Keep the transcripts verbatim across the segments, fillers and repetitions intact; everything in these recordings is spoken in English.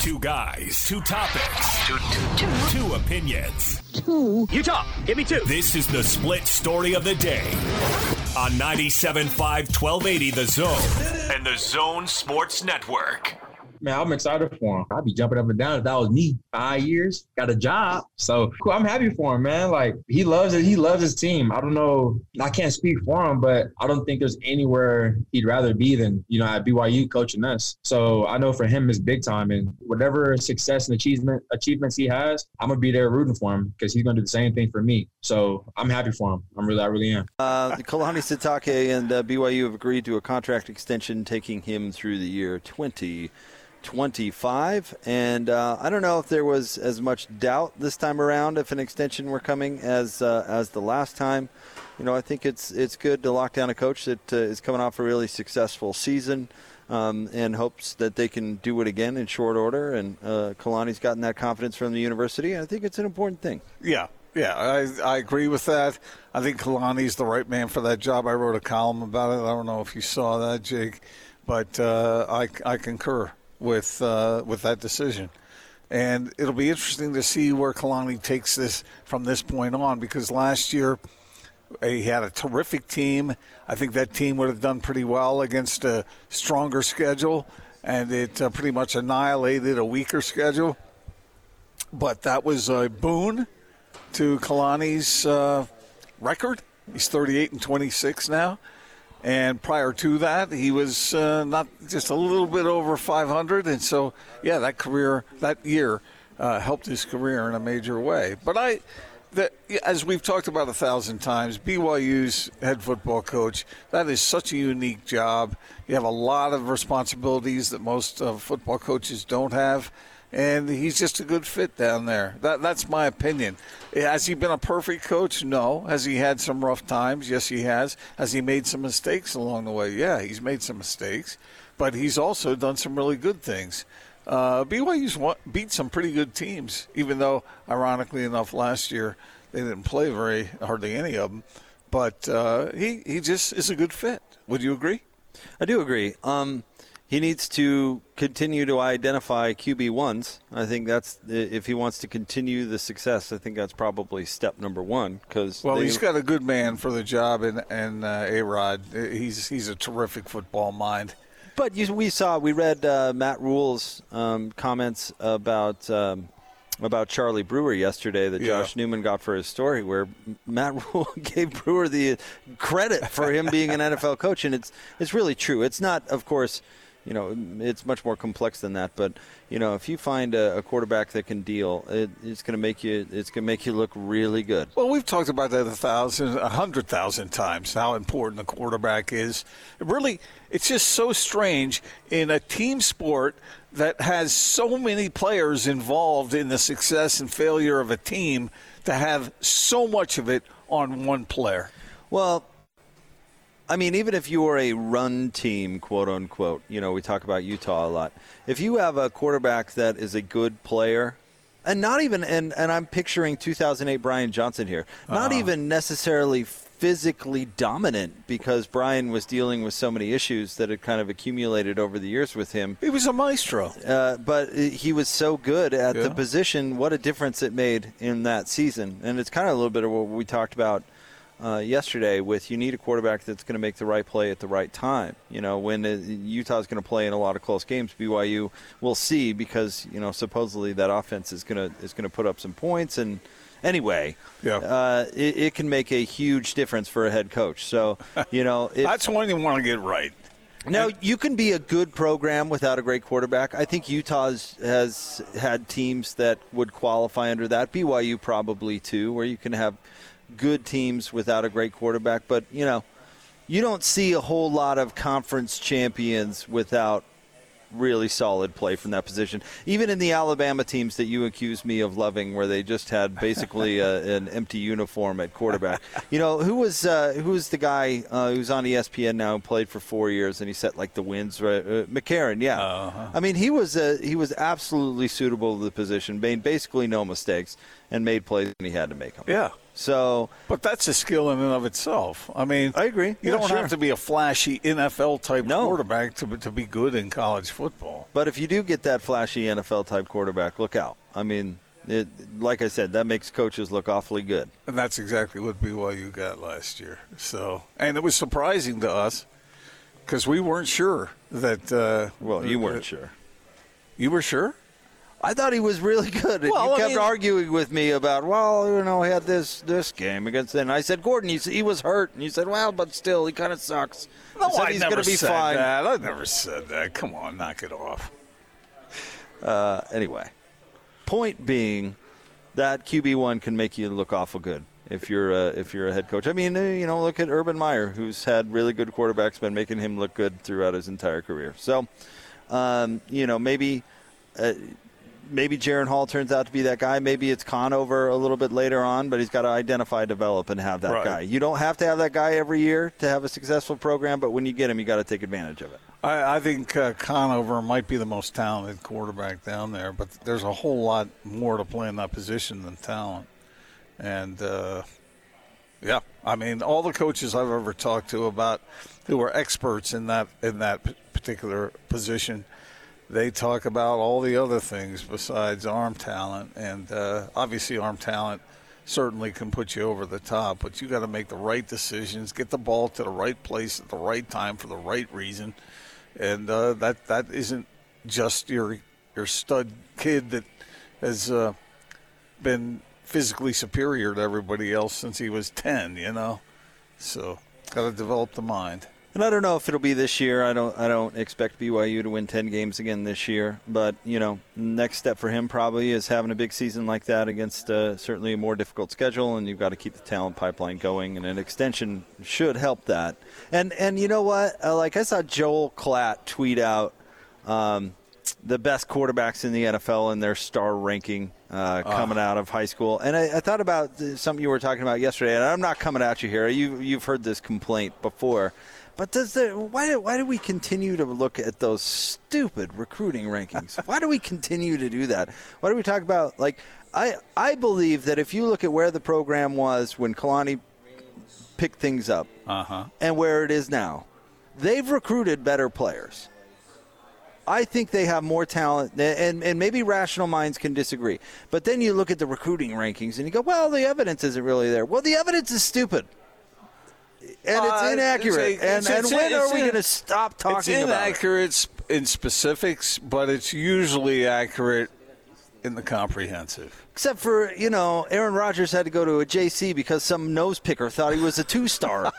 Two guys, two topics, two, two, two. two opinions. Two. You talk. Give me two. This is the split story of the day on ninety-seven point five, twelve eighty The Zone and The Zone Sports Network. Man, I'm excited for him. I'd be jumping up and down if that was me. Five years, got a job. So cool, I'm happy for him, man. Like, he loves it. He loves his team. I don't know. I can't speak for him, but I don't think there's anywhere he'd rather be than, you know, at B Y U coaching us. So I know for him, it's big time. And whatever success and achievement achievements he has, I'm going to be there rooting for him because he's going to do the same thing for me. So I'm happy for him. I'm really, I really am. Uh, Kalani Sitake and uh, B Y U have agreed to a contract extension taking him through the year twenty twenty-five, and uh, I don't know if there was as much doubt this time around if an extension were coming as uh, as the last time. You know, I think it's it's good to lock down a coach that uh, is coming off a really successful season um, and hopes that they can do it again in short order. And uh, Kalani's gotten that confidence from the university, and I think it's an important thing. Yeah. Yeah, I, I agree with that. I think Kalani's the right man for that job. I wrote a column about it. I don't know if you saw that, Jake, but uh, I, I concur with uh, with that decision. And it'll be interesting to see where Kalani takes this from this point on, because last year he had a terrific team. I think that team would have done pretty well against a stronger schedule, and it uh, pretty much annihilated a weaker schedule. But that was a boon to Kalani's uh, record. He's thirty-eight and twenty-six now. And prior to that, he was uh, not just a little bit over five hundred. And so, yeah, that career, that year uh, helped his career in a major way. But I, the, as we've talked about a thousand times, B Y U's head football coach, that is such a unique job. You have a lot of responsibilities that most uh, football coaches don't have. And he's just a good fit down there. That, that's my opinion. Has he been a perfect coach? No. Has he had some rough times? Yes, he has. Has he made some mistakes along the way? Yeah, he's made some mistakes. But he's also done some really good things. Uh, B Y U's won, beat some pretty good teams, even though, ironically enough, last year they didn't play very hardly any of them. But uh, he, he just is a good fit. Would you agree? I do agree. Um He needs to continue to identify Q B ones. I think that's, if he wants to continue the success, I think that's probably step number one. Cause well, they, he's got a good man for the job, and, and uh, A-Rod, he's, he's a terrific football mind. But you, we saw, we read uh, Matt Rule's um, comments about um, about Charlie Brewer yesterday that yeah. Josh Newman got for his story, where Matt Rule gave Brewer the credit for him being an N F L coach, and it's it's really true. It's not, of course... You know, it's much more complex than that. But you know, if you find a, a quarterback that can deal, it, it's going to make you. It's going to make you look really good. Well, we've talked about that a thousand, a hundred thousand times. How important the quarterback is. It really, it's just so strange in a team sport that has so many players involved in the success and failure of a team to have so much of it on one player. Well. I mean, even if you are a run team, quote unquote, you know, we talk about Utah a lot. If you have a quarterback that is a good player, and not even, and, and I'm picturing two thousand eight Brian Johnson here, not uh-huh. even necessarily physically dominant, because Brian was dealing with so many issues that had kind of accumulated over the years with him. He was a maestro. Uh, but he was so good at yeah. the position. What a difference it made in that season. And it's kind of a little bit of what we talked about Uh, yesterday with, you need a quarterback that's going to make the right play at the right time. You know, when uh, Utah's going to play in a lot of close games, B Y U will see, because, you know, supposedly that offense is going to is going to put up some points. And anyway, yeah. uh, it, it can make a huge difference for a head coach. So, you know. It, that's one you want to get right. Now, you can be a good program without a great quarterback. I think Utah has had teams that would qualify under that. B Y U probably too, where you can have good teams without a great quarterback. But, you know, you don't see a whole lot of conference champions without really solid play from that position. Even in the Alabama teams that you accuse me of loving, where they just had basically a, an empty uniform at quarterback. You know, who was uh, who was the guy uh, who's on E S P N now, who played for four years and he set like the wins, right? Uh, McCarron, yeah. Uh-huh. I mean, he was uh, he was absolutely suitable to the position, made basically no mistakes, and made plays when he had to make them. Yeah. So, but that's a skill in and of itself. I mean, I agree. You yeah, don't sure. have to be a flashy N F L-type no. quarterback to, to be good in college football. But if you do get that flashy N F L-type quarterback, look out. I mean, it, like I said, that makes coaches look awfully good. And that's exactly what B Y U got last year. So, and it was surprising to us because we weren't sure that uh, – Well, you weren't that, sure. You were sure? I thought he was really good. Well, you I kept mean, arguing with me about, well, you know, he had this this game against him. And I said, Gordon, he, he was hurt. And you said, well, but still, he kind of sucks. No, I said, I he's never gonna be said fine. that. I never said that. Come on, knock it off. Uh, anyway, point being that Q B one can make you look awful good if you're a, if you're a head coach. I mean, you know, look at Urban Meyer, who's had really good quarterbacks, been making him look good throughout his entire career. So, um, you know, maybe uh, – Maybe Jaron Hall turns out to be that guy. Maybe it's Conover a little bit later on, but he's got to identify, develop, and have that right. guy. You don't have to have that guy every year to have a successful program, but when you get him, you got to take advantage of it. I, I think uh, Conover might be the most talented quarterback down there, but there's a whole lot more to play in that position than talent. And, uh, yeah, I mean, all the coaches I've ever talked to about who are experts in that in that particular position, they talk about all the other things besides arm talent, and uh, obviously arm talent certainly can put you over the top, but you got to make the right decisions, get the ball to the right place at the right time for the right reason, and uh, that that isn't just your your stud kid that has uh, been physically superior to everybody else since he was ten, you know. So got to develop the mind. And I don't know if it'll be this year. I don't I don't expect B Y U to win ten games again this year. But, you know, next step for him probably is having a big season like that against uh, certainly a more difficult schedule, and you've got to keep the talent pipeline going, and an extension should help that. And, and you know what? Uh, like I saw Joel Klatt tweet out um, the best quarterbacks in the N F L and their star ranking uh, coming uh. out of high school. And I, I thought about something you were talking about yesterday, and I'm not coming at you here. You, you've heard this complaint before. But does there, why, why do we continue to look at those stupid recruiting rankings? Why do we continue to do that? Why do we talk about, like, I, I believe that if you look at where the program was when Kalani picked things up uh-huh. and where it is now, they've recruited better players. I think they have more talent, and, and maybe rational minds can disagree. But then you look at the recruiting rankings and you go, well, the evidence isn't really there. Well, the evidence is stupid. And it's uh, inaccurate. It's a, it's, and and it's, when it's, are we going to stop talking about it? It's inaccurate in specifics, but it's usually accurate in the comprehensive. Except for, you know, Aaron Rodgers had to go to a J C because some nose picker thought he was a two-star.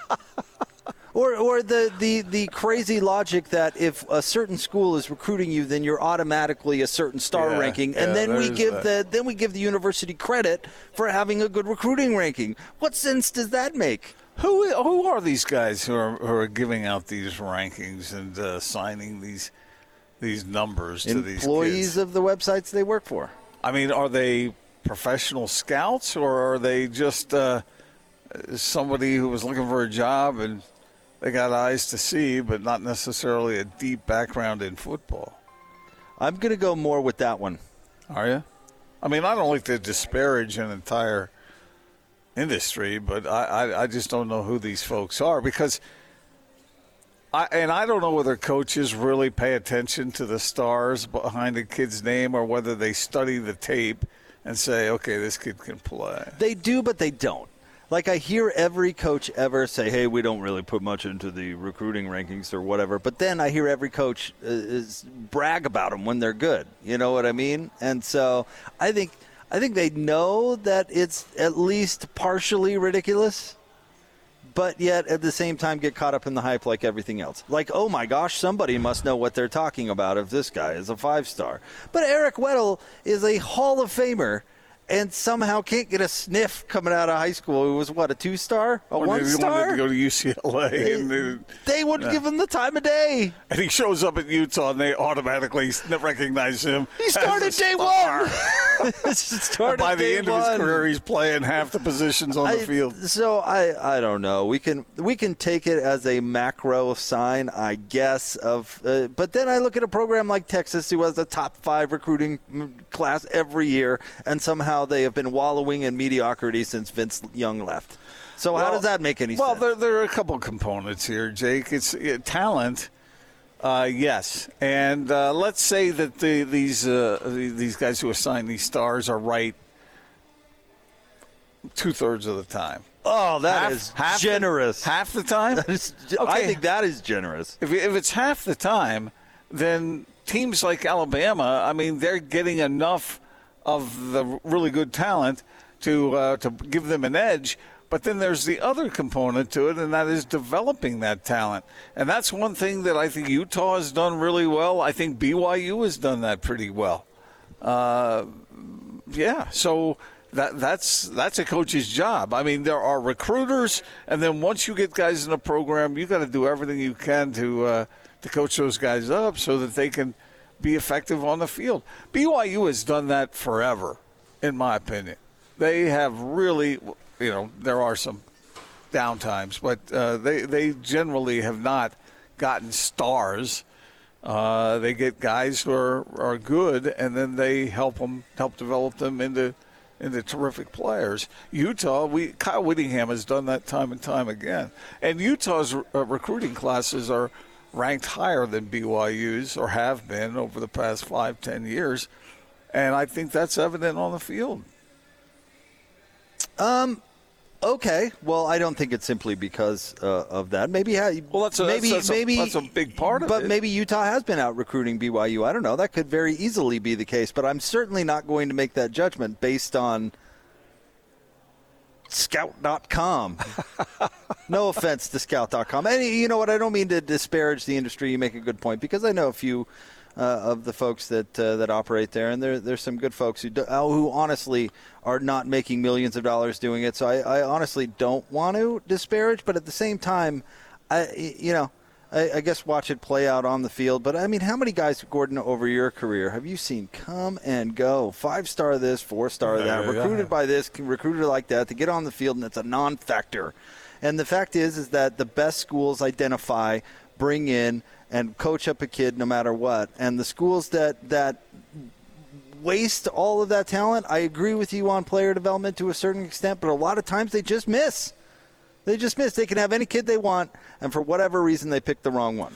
Or or the, the, the crazy logic that if a certain school is recruiting you, then you're automatically a certain star yeah, ranking, and yeah, then we give that. the then we give the university credit for having a good recruiting ranking. What sense does that make? Who who are these guys who are, who are giving out these rankings and uh, signing these these numbers to these kids? Employees of the websites they work for. I mean, are they professional scouts, or are they just uh, somebody who was looking for a job and they got eyes to see, but not necessarily a deep background in football? I'm going to go more with that one. Are you? I mean, I don't like to disparage an entire – industry, but I, I, I just don't know who these folks are, because I and I don't know whether coaches really pay attention to the stars behind a kid's name, or whether they study the tape and say, okay, this kid can play. They do, but they don't. Like, I hear every coach ever say, hey, we don't really put much into the recruiting rankings or whatever, but then I hear every coach is, is brag about them when they're good. You know what I mean? And so I think – I think they know that it's at least partially ridiculous, but yet at the same time get caught up in the hype like everything else. Like, oh my gosh, somebody must know what they're talking about if this guy is a five-star. But Eric Weddle is a Hall of Famer and somehow can't get a sniff coming out of high school. It was, what, a two-star? A one-star? He wanted to go to U C L A. They, and they, they wouldn't yeah. give him the time of day. And he shows up at Utah, and they automatically recognize him. He started day one. By the end one. of his career, he's playing half the positions on I, the field. So I, I don't know. We can we can take it as a macro sign, I guess. Of uh, but then I look at a program like Texas, who has a top five recruiting class every year, and somehow now they have been wallowing in mediocrity since Vince Young left. So well, how does that make any well, sense? Well, there, there are a couple of components here, Jake. It's it, talent, uh, yes. And uh, let's say that the, these uh, the, these guys who assign these stars are right two-thirds of the time. Oh, that half, is half generous. The, half the time? Is, okay. I think that is generous. If, if it's half the time, then teams like Alabama, I mean, they're getting enough of the really good talent to uh, to give them an edge. But then there's the other component to it, and that is developing that talent. And that's one thing that I think Utah has done really well. I think B Y U has done that pretty well. Uh, yeah, so that that's that's a coach's job. I mean, there are recruiters, and then once you get guys in a program, you got to do everything you can to uh, to coach those guys up so that they can be effective on the field. B Y U has done that forever, in my opinion. They have really... You know, there are some downtimes, but uh, they they generally have not gotten stars. Uh, they get guys who are, are good, and then they help them help develop them into into terrific players. Utah, we Kyle Whittingham has done that time and time again, and Utah's uh, recruiting classes are ranked higher than B Y U's or have been over the past five, ten years, and I think that's evident on the field. Um. Okay. Well, I don't think it's simply because uh, of that. Maybe well, that's a, maybe that's a, maybe that's a big part of it. But maybe Utah has been out recruiting B Y U. I don't know. That could very easily be the case. But I'm certainly not going to make that judgment based on scout dot com. No offense to scout dot com. And you know what? I don't mean to disparage the industry. You make a good point because I know a few uh, of the folks that uh, that operate there, and there there's some good folks who do, who honestly are not making millions of dollars doing it. So I, I honestly don't want to disparage, but at the same time, I you know I, I guess watch it play out on the field. But I mean, how many guys, Gordon, over your career have you seen come and go? Five star this, four star that, yeah, yeah, recruited yeah. by this, recruited like that to get on the field, and it's a non-factor. And the fact is, is that the best schools identify, bring in, and coach up a kid no matter what. And the schools that that waste all of that talent, I agree with you on player development to a certain extent, but a lot of times they just miss. They just miss. They can have any kid they want, and for whatever reason they pick the wrong one.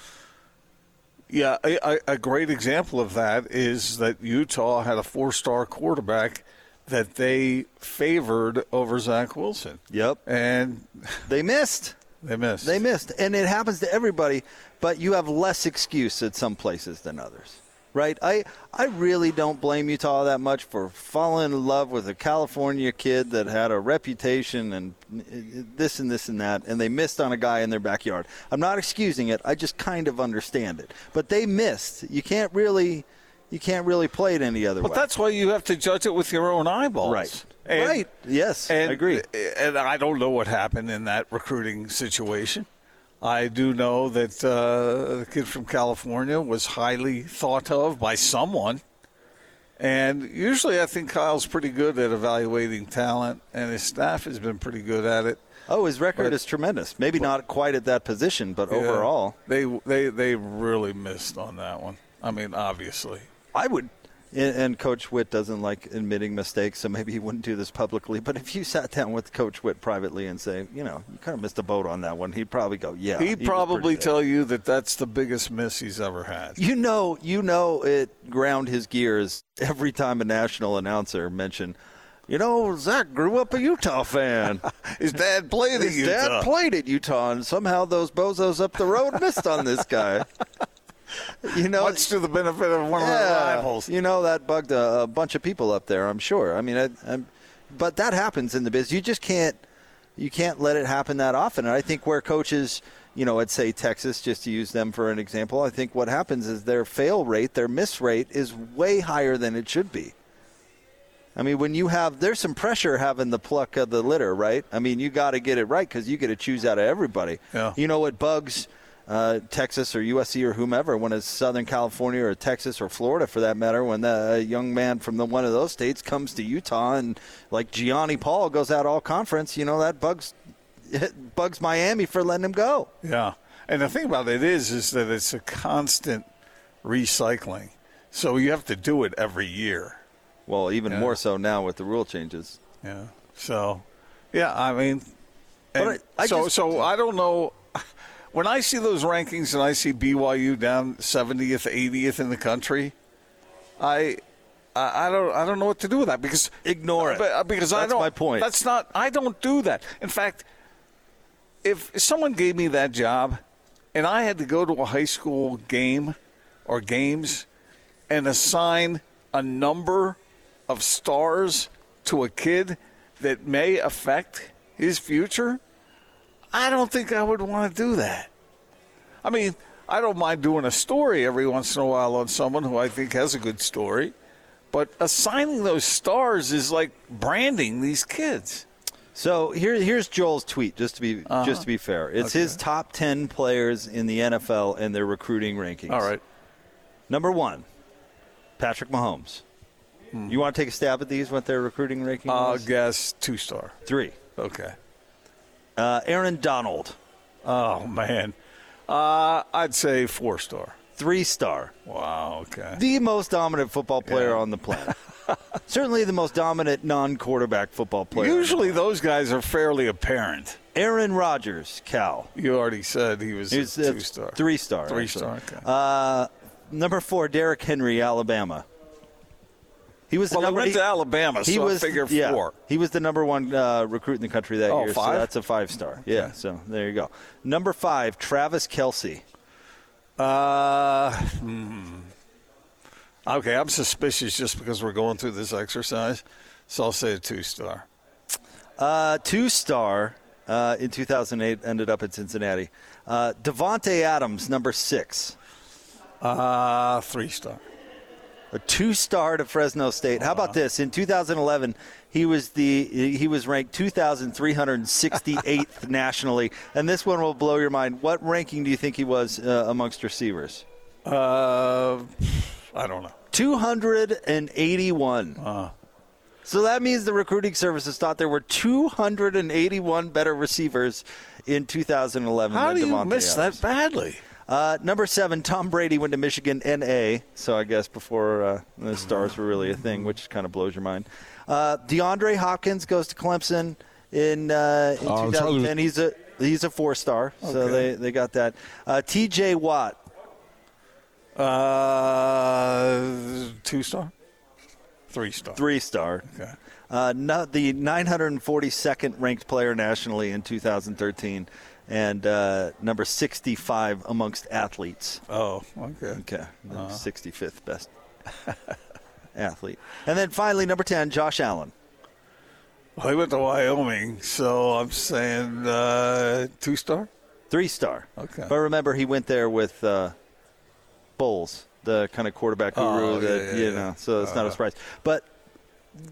Yeah, a, a great example of that is that Utah had a four-star quarterback that they favored over Zach Wilson. Yep. And they missed. They missed. They missed. And it happens to everybody, but you have less excuse at some places than others, right? I I really don't blame Utah that much for falling in love with a California kid that had a reputation and this and this and that, and they missed on a guy in their backyard. I'm not excusing it. I just kind of understand it. But they missed. You can't really you can't really play it any other but way. But that's why you have to judge it with your own eyeballs. Right. And, right. Yes, and, I agree. And I don't know what happened in that recruiting situation. I do know that uh, the kid from California was highly thought of by someone. And usually I think Kyle's pretty good at evaluating talent, and his staff has been pretty good at it. Oh, his record but, is tremendous. Maybe but, not quite at that position, but yeah, overall. They, they, they really missed on that one. I mean, obviously. I would. And Coach Witt doesn't like admitting mistakes, so maybe he wouldn't do this publicly. But if you sat down with Coach Witt privately and say, you know, you kind of missed a boat on that one, he'd probably go, yeah. He'd he probably tell you that that's the biggest miss he's ever had. You know, you know, it ground his gears every time a national announcer mentioned, you know, Zach grew up a Utah fan. His dad played at Utah. His dad played at Utah, and somehow those bozos up the road missed on this guy. You know, much to the benefit of one yeah, of their rivals. You know, that bugged a, a bunch of people up there, I'm sure. I mean, I, I'm, but that happens in the biz. You just can't you can't let it happen that often. And I think where coaches, you know, I'd say Texas, just to use them for an example, I think what happens is their fail rate, their miss rate is way higher than it should be. I mean, when you have – there's some pressure having the pluck of the litter, right? I mean, you got to get it right because you get to choose out of everybody. Yeah. You know, it bugs – Uh, Texas or U S C or whomever, when it's Southern California or Texas or Florida for that matter, when the young man from the, one of those states comes to Utah and like Gianni Paul goes out all conference, you know, that bugs it bugs Miami for letting him go. Yeah, and the thing about it is, is that it's a constant recycling. So you have to do it every year. Well, even yeah. more so now with the rule changes. Yeah. So, yeah, I mean, but I, I so just, so I don't know. When I see those rankings and I see B Y U down seventieth, eightieth in the country, I I don't I don't know what to do with that because ignore it. Because that's I don't, my point. That's not. I don't do that. In fact, if someone gave me that job, and I had to go to a high school game or games and assign a number of stars to a kid that may affect his future, I don't think I would want to do that. I mean, I don't mind doing a story every once in a while on someone who I think has a good story, but assigning those stars is like branding these kids. So here, here's Joel's tweet, just to be uh-huh. just to be fair. It's okay. His top ten players in the N F L and their recruiting rankings. All right. Number one, Patrick Mahomes. Hmm. You want to take a stab at these, what their recruiting ranking I'll was? I'll guess two-star. Three. Okay. Uh, Aaron Donald. Oh, man. Uh, I'd say four-star. Three-star. Wow, okay. The most dominant football player yeah. on the planet. Certainly the most dominant non-quarterback football player. Usually those guys are fairly apparent. Aaron Rodgers, Cal. You already said he was, he was a two-star. Three-star. Three-star, okay. Uh, number four, Derrick Henry, Alabama. He was the well, number, he went to Alabama, he so was, I figure yeah, four. He was the number one uh, recruit in the country that oh, year, five? So that's a five-star. Okay. Yeah, so there you go. Number five, Travis Kelsey. Uh, hmm. Okay, I'm suspicious just because we're going through this exercise, so I'll say a two-star. Uh, two-star uh, in two thousand eight, ended up at Cincinnati. Uh, Devontae Adams, number six. Uh, three-star. A two-star to Fresno State. How about this? In two thousand eleven, he was the he was ranked two thousand three hundred sixty-eighth nationally. And this one will blow your mind. What ranking do you think he was uh, amongst receivers? Uh, I don't know. two hundred eighty-one. Uh. So that means the recruiting services thought there were two hundred eighty-one better receivers in two thousand eleven. How do you Devontae miss Adams. That badly? Uh, number seven, Tom Brady went to Michigan N A, so I guess before uh, the stars were really a thing, which kind of blows your mind. Uh, DeAndre Hopkins goes to Clemson in, uh, in uh, twenty ten. He's a he's a four-star, okay. So they, they got that. Uh, T J Watt. Uh, two-star? Three-star. Three-star. Okay. Uh, not the nine hundred forty-second ranked player nationally in two thousand thirteen. And uh, number sixty-five amongst athletes. Oh, okay. Okay. The uh-huh. sixty-fifth best athlete. And then finally, number ten, Josh Allen. Well, he went to Wyoming, so I'm saying uh, two-star? Three-star. Okay. But remember, he went there with uh, Bowles, the kind of quarterback guru oh, yeah, that, yeah, you yeah. know, so it's uh-huh. not a surprise. But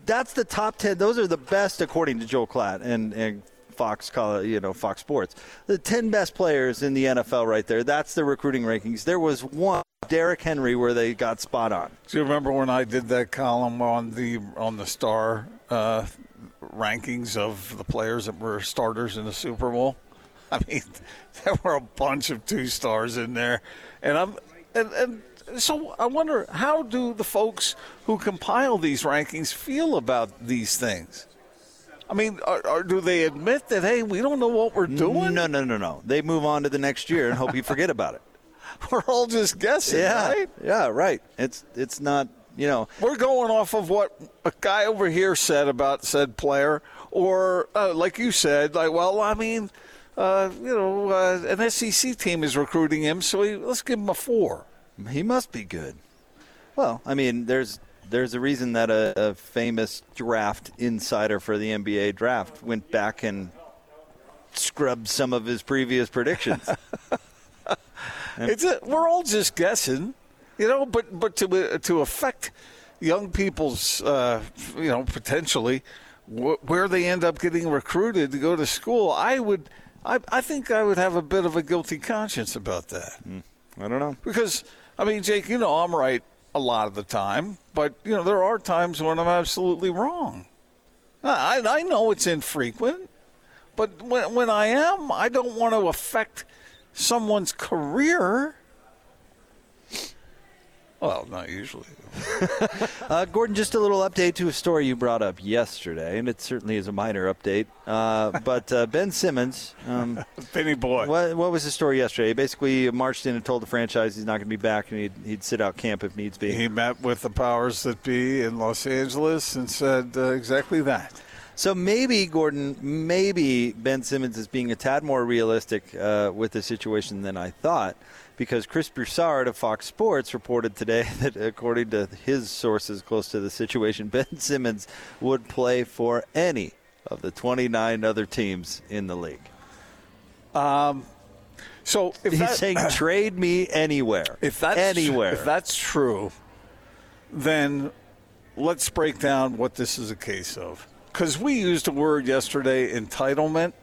that's the top ten. Those are the best, according to Joel Klatt and, and Fox, you know, Fox Sports. The ten best players in the N F L right there. That's the recruiting rankings. There was one, Derrick Henry, where they got spot on. Do you remember when I did that column on the on the star uh, rankings of the players that were starters in the Super Bowl? I mean, there were a bunch of two stars in there. And I'm and, and so I wonder, how do the folks who compile these rankings feel about these things? I mean, are, are, do they admit that, hey, we don't know what we're doing? No, no, no, no. They move on to the next year and hope you forget about it. We're all just guessing, yeah, right? Yeah, right. It's it's not, you know. We're going off of what a guy over here said about said player or, uh, like you said, like, well, I mean, uh, you know, uh, an S E C team is recruiting him, so he, let's give him a four. He must be good. Well, I mean, there's – There's a reason that a, a famous draft insider for the N B A draft went back and scrubbed some of his previous predictions. it's a, we're all just guessing, you know. But but to to affect young people's, uh, you know, potentially wh- where they end up getting recruited to go to school, I would, I I think I would have a bit of a guilty conscience about that. Mm, I don't know, because I mean, Jake, you know, I'm right a lot of the time, but you know there are times when I'm absolutely wrong. I I know it's infrequent, but when when I am, I don't want to affect someone's career. Well, not usually. uh, Gordon, just a little update to a story you brought up yesterday, and it certainly is a minor update. Uh, but uh, Ben Simmons. Um, Benny boy. What, what was the story yesterday? He basically marched in and told the franchise he's not going to be back, and he'd, he'd sit out camp if needs be. He met with the powers that be in Los Angeles and said uh, exactly that. So maybe, Gordon, maybe Ben Simmons is being a tad more realistic uh, with the situation than I thought, because Chris Broussard of Fox Sports reported today that, according to his sources close to the situation, Ben Simmons would play for any of the twenty-nine other teams in the league. Um, so if He's that, saying, trade me anywhere. If that's, anywhere. If that's true, then let's break down what this is a case of. Because we used a word yesterday, entitlement.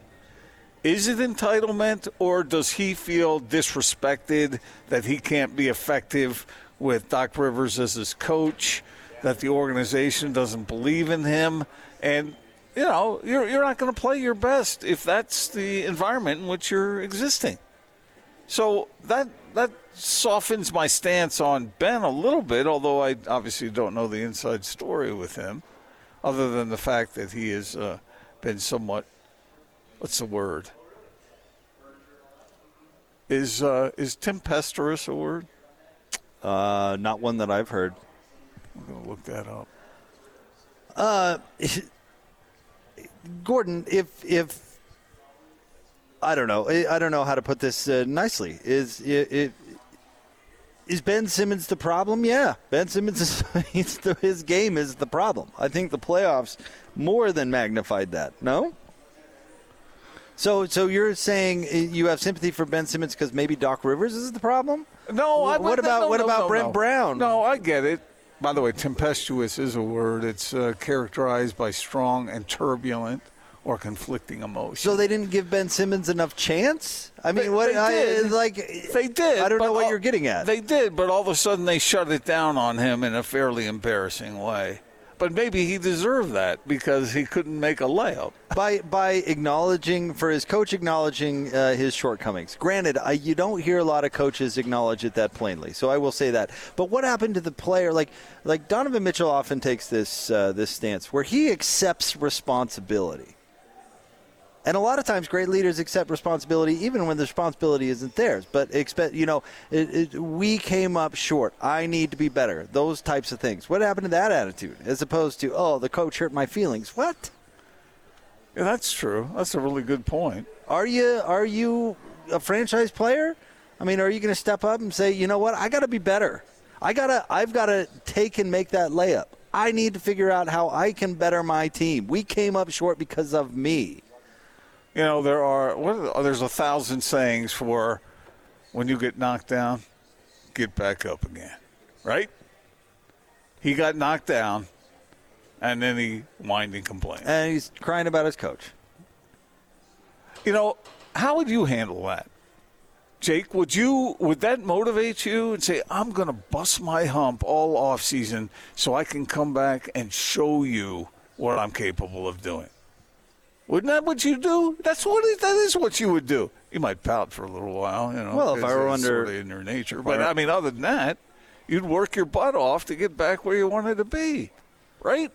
Is it entitlement, or does he feel disrespected that he can't be effective with Doc Rivers as his coach, that the organization doesn't believe in him? And, you know, you're, you're not going to play your best if that's the environment in which you're existing. So that that softens my stance on Ben a little bit, although I obviously don't know the inside story with him, other than the fact that he has uh, been somewhat, what's the word? Is uh, is tempestuous a word? Uh, not one that I've heard. I'm going to look that up. Uh, Gordon, if, if, I don't know. I don't know how to put this uh, nicely. Is it, it Is Ben Simmons the problem? Yeah. Ben Simmons, is, he's the, his game is the problem. I think the playoffs more than magnified that, no? So so you're saying you have sympathy for Ben Simmons because maybe Doc Rivers is the problem? No. I, what about, no, what no, about no, Brent no. Brown? No, I get it. By the way, tempestuous is a word. It's uh, characterized by strong and turbulent or conflicting emotions. So they didn't give Ben Simmons enough chance? I mean, they, what? They I, like they did. I don't know what all, you're getting at. They did, but all of a sudden they shut it down on him in a fairly embarrassing way. But maybe he deserved that because he couldn't make a layup. By by acknowledging, for his coach acknowledging uh, his shortcomings. Granted, I, you don't hear a lot of coaches acknowledge it that plainly, so I will say that. But what happened to the player? Like like Donovan Mitchell often takes this uh, this stance where he accepts responsibility. And a lot of times great leaders accept responsibility even when the responsibility isn't theirs. But, expect, you know, it, it, we came up short. I need to be better. Those types of things. What happened to that attitude as opposed to, oh, the coach hurt my feelings? What? Yeah, that's true. That's a really good point. Are you, are you a franchise player? I mean, are you going to step up and say, you know what, I got to be better. I gotta, I've got to take and make that layup. I need to figure out how I can better my team. We came up short because of me. You know, there are, what are the, there's a thousand sayings for when you get knocked down, get back up again, right? He got knocked down, and then he whined and complained. And he's crying about his coach. You know, how would you handle that? Jake, would you would that motivate you and say, I'm going to bust my hump all offseason so I can come back and show you what I'm capable of doing? Wouldn't that what you do? That's what it, that is what you would do. You might pout for a little while, you know. Well, if I were under sort of in your nature, but I mean, other than that, you'd work your butt off to get back where you wanted to be, right?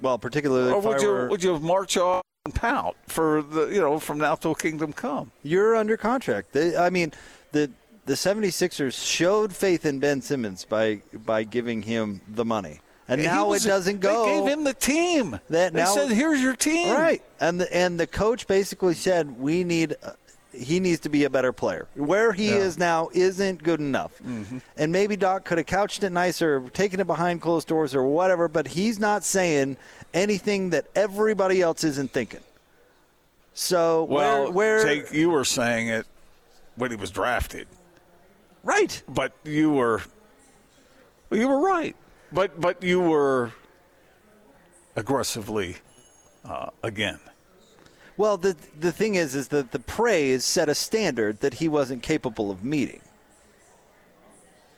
Well, particularly, or if would I you were, would you march off and pout for the you know from now till kingdom come? You're under contract. They, I mean, the the 76ers showed faith in Ben Simmons by by giving him the money. And yeah, now was, it doesn't go. They gave him the team. That they now, said, here's your team. Right. And the, and the coach basically said, we need uh, he needs to be a better player. Where he yeah. is now isn't good enough. Mm-hmm. And maybe Doc could have couched it nicer, taken it behind closed doors or whatever, but he's not saying anything that everybody else isn't thinking. So well, where, where Jake, you were saying it when he was drafted. Right. But you were well, you were right. But but you were aggressively uh, again. Well, the the thing is, is that the praise set a standard that he wasn't capable of meeting.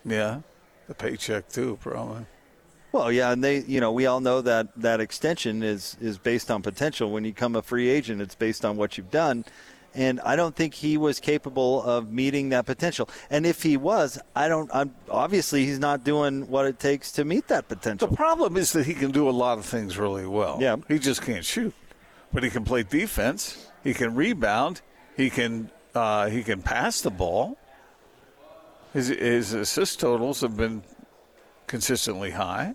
Yeah, the paycheck too, probably. Well, yeah, and they, you know, we all know that that extension is is based on potential. When you become a free agent, it's based on what you've done. And I don't think he was capable of meeting that potential. And if he was, I don't. I'm, obviously, he's not doing what it takes to meet that potential. The problem is that he can do a lot of things really well. Yeah. He just can't shoot. But he can play defense. He can rebound. He can uh, he can pass the ball. His, his assist totals have been consistently high.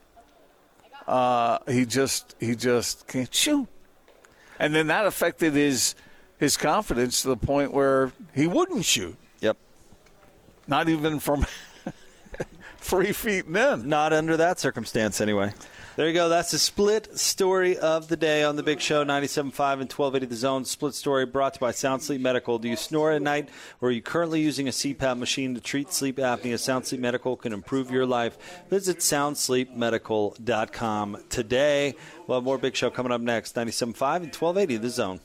Uh, he just he just can't shoot. And then that affected his his confidence to the point where he wouldn't shoot. Yep. Not even from three feet and in. Not under that circumstance anyway. There you go. That's the split story of the day on The Big Show, ninety-seven point five and twelve eighty The Zone. Split story brought to you by Sound Sleep Medical. Do you snore at night, or are you currently using a C PAP machine to treat sleep apnea? Sound Sleep Medical can improve your life. Visit sound sleep medical dot com today. We'll have more Big Show coming up next, ninety-seven point five and twelve eighty The Zone.